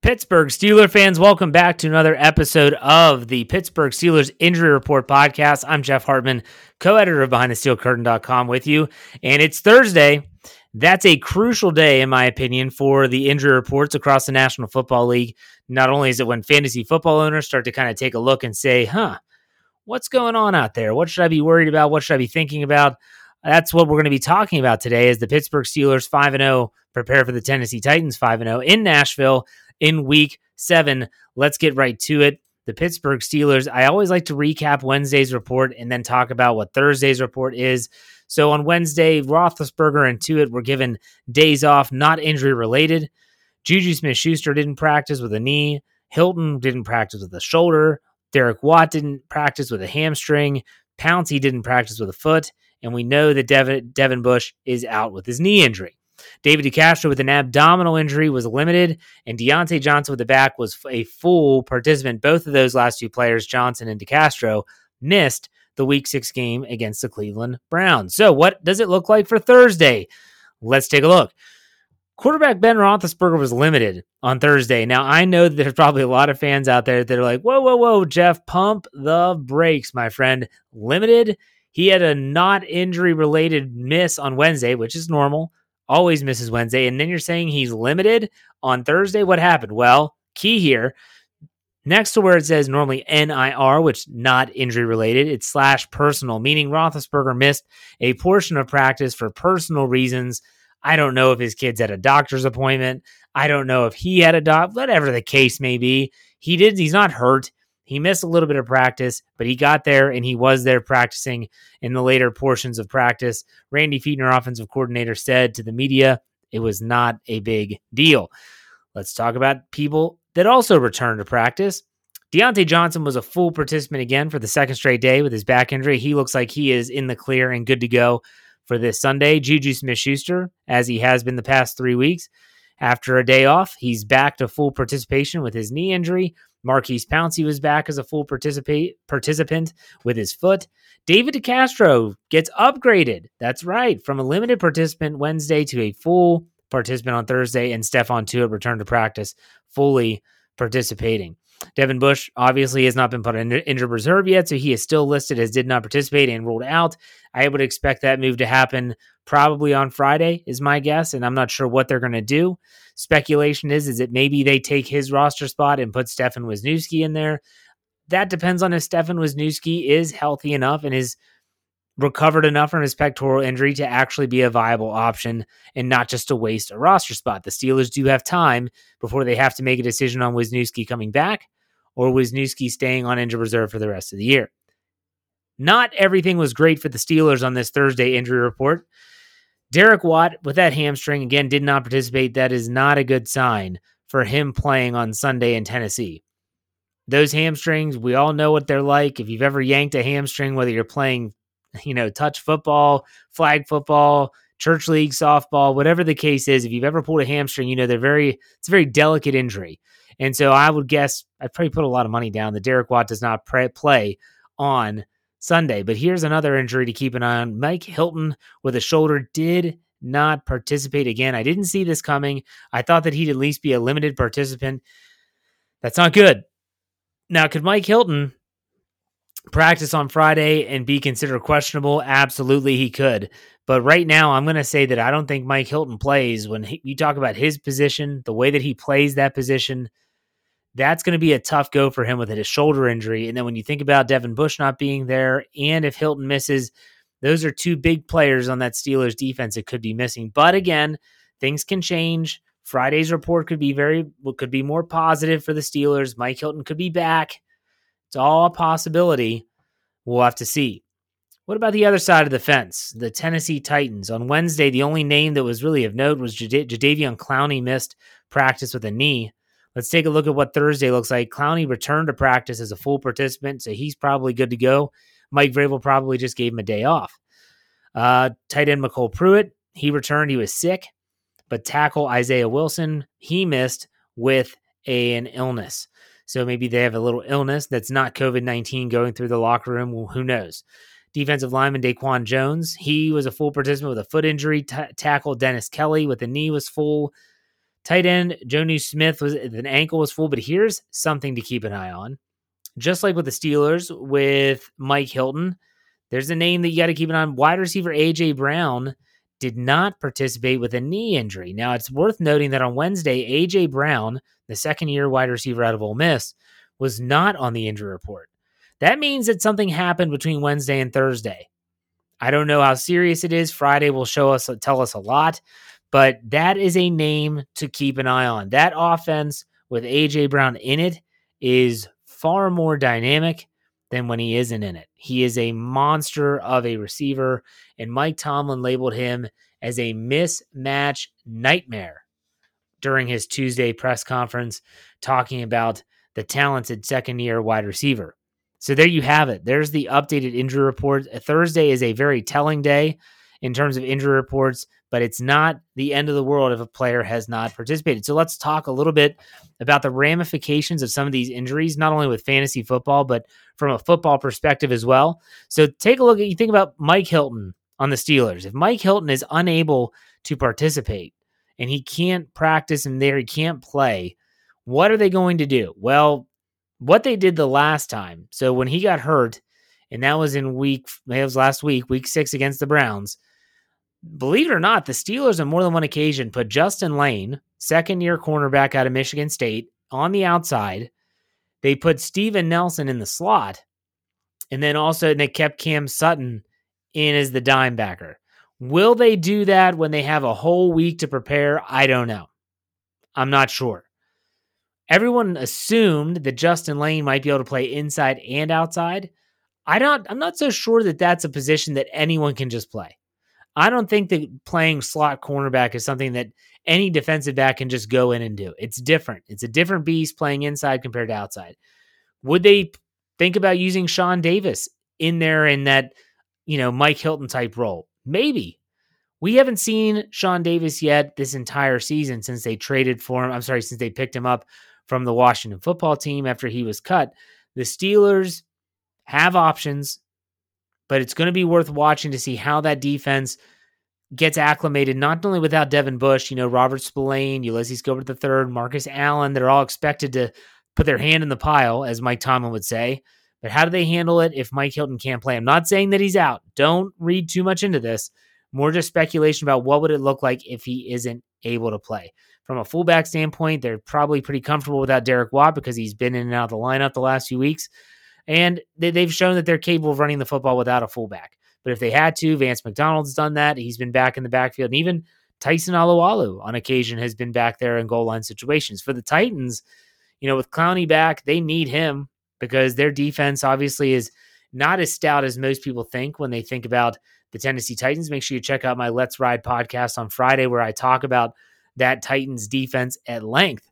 Pittsburgh Steelers fans, welcome back to another episode of the Pittsburgh Steelers Injury Report podcast. I'm Jeff Hartman, co-editor of BehindTheSteelCurtain.com with you, and it's Thursday. That's a crucial day, in my opinion, for the injury reports across the National Football League. Not only is it when fantasy football owners start to kind of take a look and say, what's going on out there? What should I be worried about? What should I be thinking about? That's what we're going to be talking about today as the Pittsburgh Steelers 5-0 prepare for the Tennessee Titans 5-0 in Nashville in Week 7. Let's get right to it. The Pittsburgh Steelers, I always like to recap Wednesday's report and then talk about what Thursday's report is. So on Wednesday, Roethlisberger and Tuitt were given days off, not injury-related. Juju Smith-Schuster didn't practice with a knee. Hilton didn't practice with a shoulder. Derek Watt didn't practice with a hamstring. Pouncey didn't practice with a foot. And we know that Devin Bush is out with his knee injury. David DeCastro with an abdominal injury was limited, and Deontay Johnson with the back was a full participant. Both of those last two players, Johnson and DeCastro, missed the Week 6 game against the Cleveland Browns. So what does it look like for Thursday? Let's take a look. Quarterback Ben Roethlisberger was limited on Thursday. Now, I know that there's probably a lot of fans out there that are like, whoa, Jeff, pump the brakes, my friend. Limited. He had a not injury-related miss on Wednesday, which is normal. Always misses Wednesday, and then you're saying he's limited on Thursday? What happened? Well, key here, next to where it says normally NIR, which not injury-related, it's /personal, meaning Roethlisberger missed a portion of practice for personal reasons. I don't know if his kid's had a doctor's appointment. I don't know if he had a doctor, whatever the case may be. He's not hurt. He missed a little bit of practice, but he got there and he was there practicing in the later portions of practice. Randy Fichtner, offensive coordinator, said to the media, it was not a big deal. Let's talk about people that also returned to practice. Deontay Johnson was a full participant again for the second straight day with his back injury. He looks like he is in the clear and good to go for this Sunday. Juju Smith-Schuster, as he has been the past 3 weeks, after a day off, he's back to full participation with his knee injury. Marquise Pouncey was back as a full participant with his foot. David DeCastro gets upgraded. That's right. From a limited participant Wednesday to a full participant on Thursday, and Stephon Tuitt returned to practice fully participating. Devin Bush obviously has not been put in injured reserve yet, so he is still listed as did not participate and ruled out. I would expect that move to happen probably on Friday is my guess, and I'm not sure what they're going to do. Speculation is that maybe they take his roster spot and put Stefan Wisniewski in there. That depends on if Stefan Wisniewski is healthy enough and is recovered enough from his pectoral injury to actually be a viable option and not just to waste a roster spot. The Steelers do have time before they have to make a decision on Wisniewski coming back or Wisniewski staying on injured reserve for the rest of the year. Not everything was great for the Steelers on this Thursday injury report. Derek Watt, with that hamstring, again, did not participate. That is not a good sign for him playing on Sunday in Tennessee. Those hamstrings, we all know what they're like. If you've ever yanked a hamstring, whether you're playing, touch football, flag football, church league softball, whatever the case is, if you've ever pulled a hamstring, it's a very delicate injury. And so I would guess, I'd probably put a lot of money down that Derek Watt does not play on Sunday. But here's another injury to keep an eye on. Mike Hilton with a shoulder did not participate again. I didn't see this coming. I thought that he'd at least be a limited participant. That's not good. Now, could Mike Hilton practice on Friday and be considered questionable? Absolutely, he could. But right now, I'm going to say that I don't think Mike Hilton plays. When you talk about his position, the way that he plays that position, that's going to be a tough go for him with his shoulder injury. And then when you think about Devin Bush not being there, and if Hilton misses, those are two big players on that Steelers defense that could be missing. But again, things can change. Friday's report could be more positive for the Steelers. Mike Hilton could be back. It's all a possibility. We'll have to see. What about the other side of the fence? The Tennessee Titans. On Wednesday, the only name that was really of note was Jadeveon Clowney missed practice with a knee. Let's take a look at what Thursday looks like. Clowney returned to practice as a full participant, so he's probably good to go. Mike Vrabel probably just gave him a day off. Tight end MyCole Pruitt, he returned. He was sick, but tackle Isaiah Wilson, he missed with an illness. So maybe they have a little illness that's not COVID-19 going through the locker room. Well, who knows? Defensive lineman Daquan Jones, he was a full participant with a foot injury. Tackle Dennis Kelly with a knee was full. Tight end Jonnu Smith was an ankle full, but here's something to keep an eye on. Just like with the Steelers with Mike Hilton, there's a name that you got to keep an eye on. Wide receiver A.J. Brown did not participate with a knee injury. Now, it's worth noting that on Wednesday, A.J. Brown, the second-year wide receiver out of Ole Miss, was not on the injury report. That means that something happened between Wednesday and Thursday. I don't know how serious it is. Friday will tell us a lot. But that is a name to keep an eye on. That offense with A.J. Brown in it is far more dynamic than when he isn't in it. He is a monster of a receiver, and Mike Tomlin labeled him as a mismatch nightmare during his Tuesday press conference, talking about the talented second-year wide receiver. So there you have it. There's the updated injury report. Thursday is a very telling day in terms of injury reports, but it's not the end of the world if a player has not participated. So let's talk a little bit about the ramifications of some of these injuries, not only with fantasy football, but from a football perspective as well. So take a look at, you think about Mike Hilton on the Steelers. If Mike Hilton is unable to participate and he can't practice and he can't play, what are they going to do? Well, what they did the last time. So when he got hurt, and that was last week, week 6 against the Browns, believe it or not, the Steelers on more than one occasion put Justin Lane, second-year cornerback out of Michigan State, on the outside. They put Steven Nelson in the slot, and then also they kept Cam Sutton in as the dime backer. Will they do that when they have a whole week to prepare? I don't know. I'm not sure. Everyone assumed that Justin Lane might be able to play inside and outside. I'm not so sure that that's a position that anyone can just play. I don't think that playing slot cornerback is something that any defensive back can just go in and do. It's different. It's a different beast playing inside compared to outside. Would they think about using Sean Davis in there in that, Mike Hilton type role? Maybe. We haven't seen Sean Davis yet this entire season since they since they picked him up from the Washington football team after he was cut. The Steelers have options, but it's going to be worth watching to see how that defense gets acclimated, not only without Devin Bush, Robert Spillane, Ulysses Gilbert III, Marcus Allen. They're all expected to put their hand in the pile, as Mike Tomlin would say. But how do they handle it if Mike Hilton can't play? I'm not saying that he's out. Don't read too much into this. More just speculation about what would it look like if he isn't able to play. From a fullback standpoint, they're probably pretty comfortable without Derek Watt because he's been in and out of the lineup the last few weeks. And they've shown that they're capable of running the football without a fullback. But if they had to, Vance McDonald's done that. He's been back in the backfield. And even Tyson Alualu on occasion has been back there in goal line situations. For the Titans, you know, with Clowney back, they need him because their defense obviously is not as stout as most people think when they think about the Tennessee Titans. Make sure you check out my Let's Ride podcast on Friday where I talk about that Titans defense at length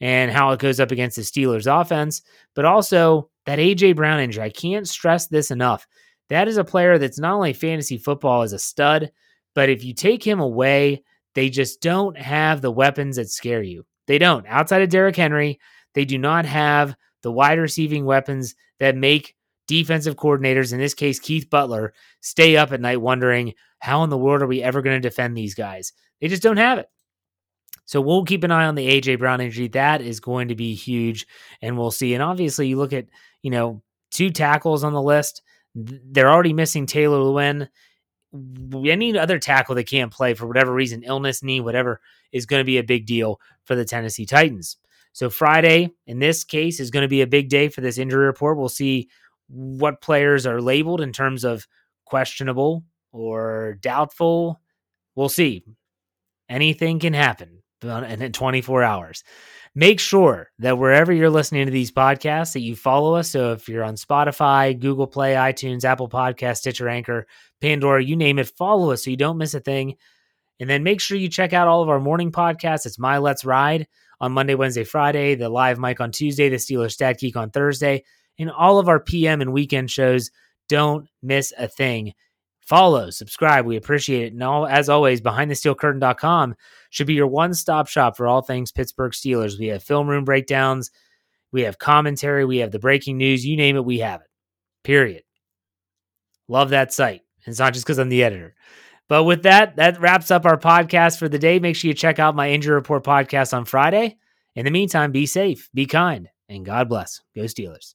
and how it goes up against the Steelers offense, but also that A.J. Brown injury. I can't stress this enough. That is a player that's not only fantasy football as a stud, but if you take him away, they just don't have the weapons that scare you. They don't. Outside of Derrick Henry, they do not have the wide receiving weapons that make defensive coordinators, in this case, Keith Butler, stay up at night wondering, how in the world are we ever going to defend these guys? They just don't have it. So we'll keep an eye on the A.J. Brown injury. That is going to be huge, and we'll see. And obviously, you look at, you know, two tackles on the list. They're already missing Taylor Lewin. Any other tackle that can't play for whatever reason, illness, knee, whatever, is going to be a big deal for the Tennessee Titans. So Friday, in this case, is going to be a big day for this injury report. We'll see what players are labeled in terms of questionable or doubtful. We'll see. Anything can happen in 24 hours. Make sure that wherever you're listening to these podcasts that you follow us. So if you're on Spotify, Google Play, iTunes, Apple Podcasts, Stitcher, Anchor, Pandora, you name it, follow us so you don't miss a thing. And then make sure you check out all of our morning podcasts. It's My Let's Ride on Monday, Wednesday, Friday, the Live Mic on Tuesday, the Steelers Stat Geek on Thursday, and all of our PM and weekend shows. Don't miss a thing. Follow, subscribe. We appreciate it. And all, as always, BehindTheSteelCurtain.com should be your one-stop shop for all things Pittsburgh Steelers. We have film room breakdowns. We have commentary. We have the breaking news. You name it, we have it. Period. Love that site. And it's not just because I'm the editor. But with that, that wraps up our podcast for the day. Make sure you check out my Injury Report podcast on Friday. In the meantime, be safe, be kind, and God bless. Go Steelers.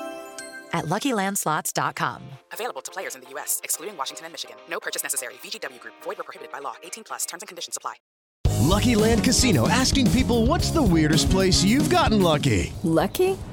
at LuckyLandSlots.com. Available to players in the U.S., excluding Washington and Michigan. No purchase necessary. VGW Group. Void where prohibited by law. 18+. Terms and conditions apply. Lucky Land Casino, asking people, what's the weirdest place you've gotten lucky? Lucky?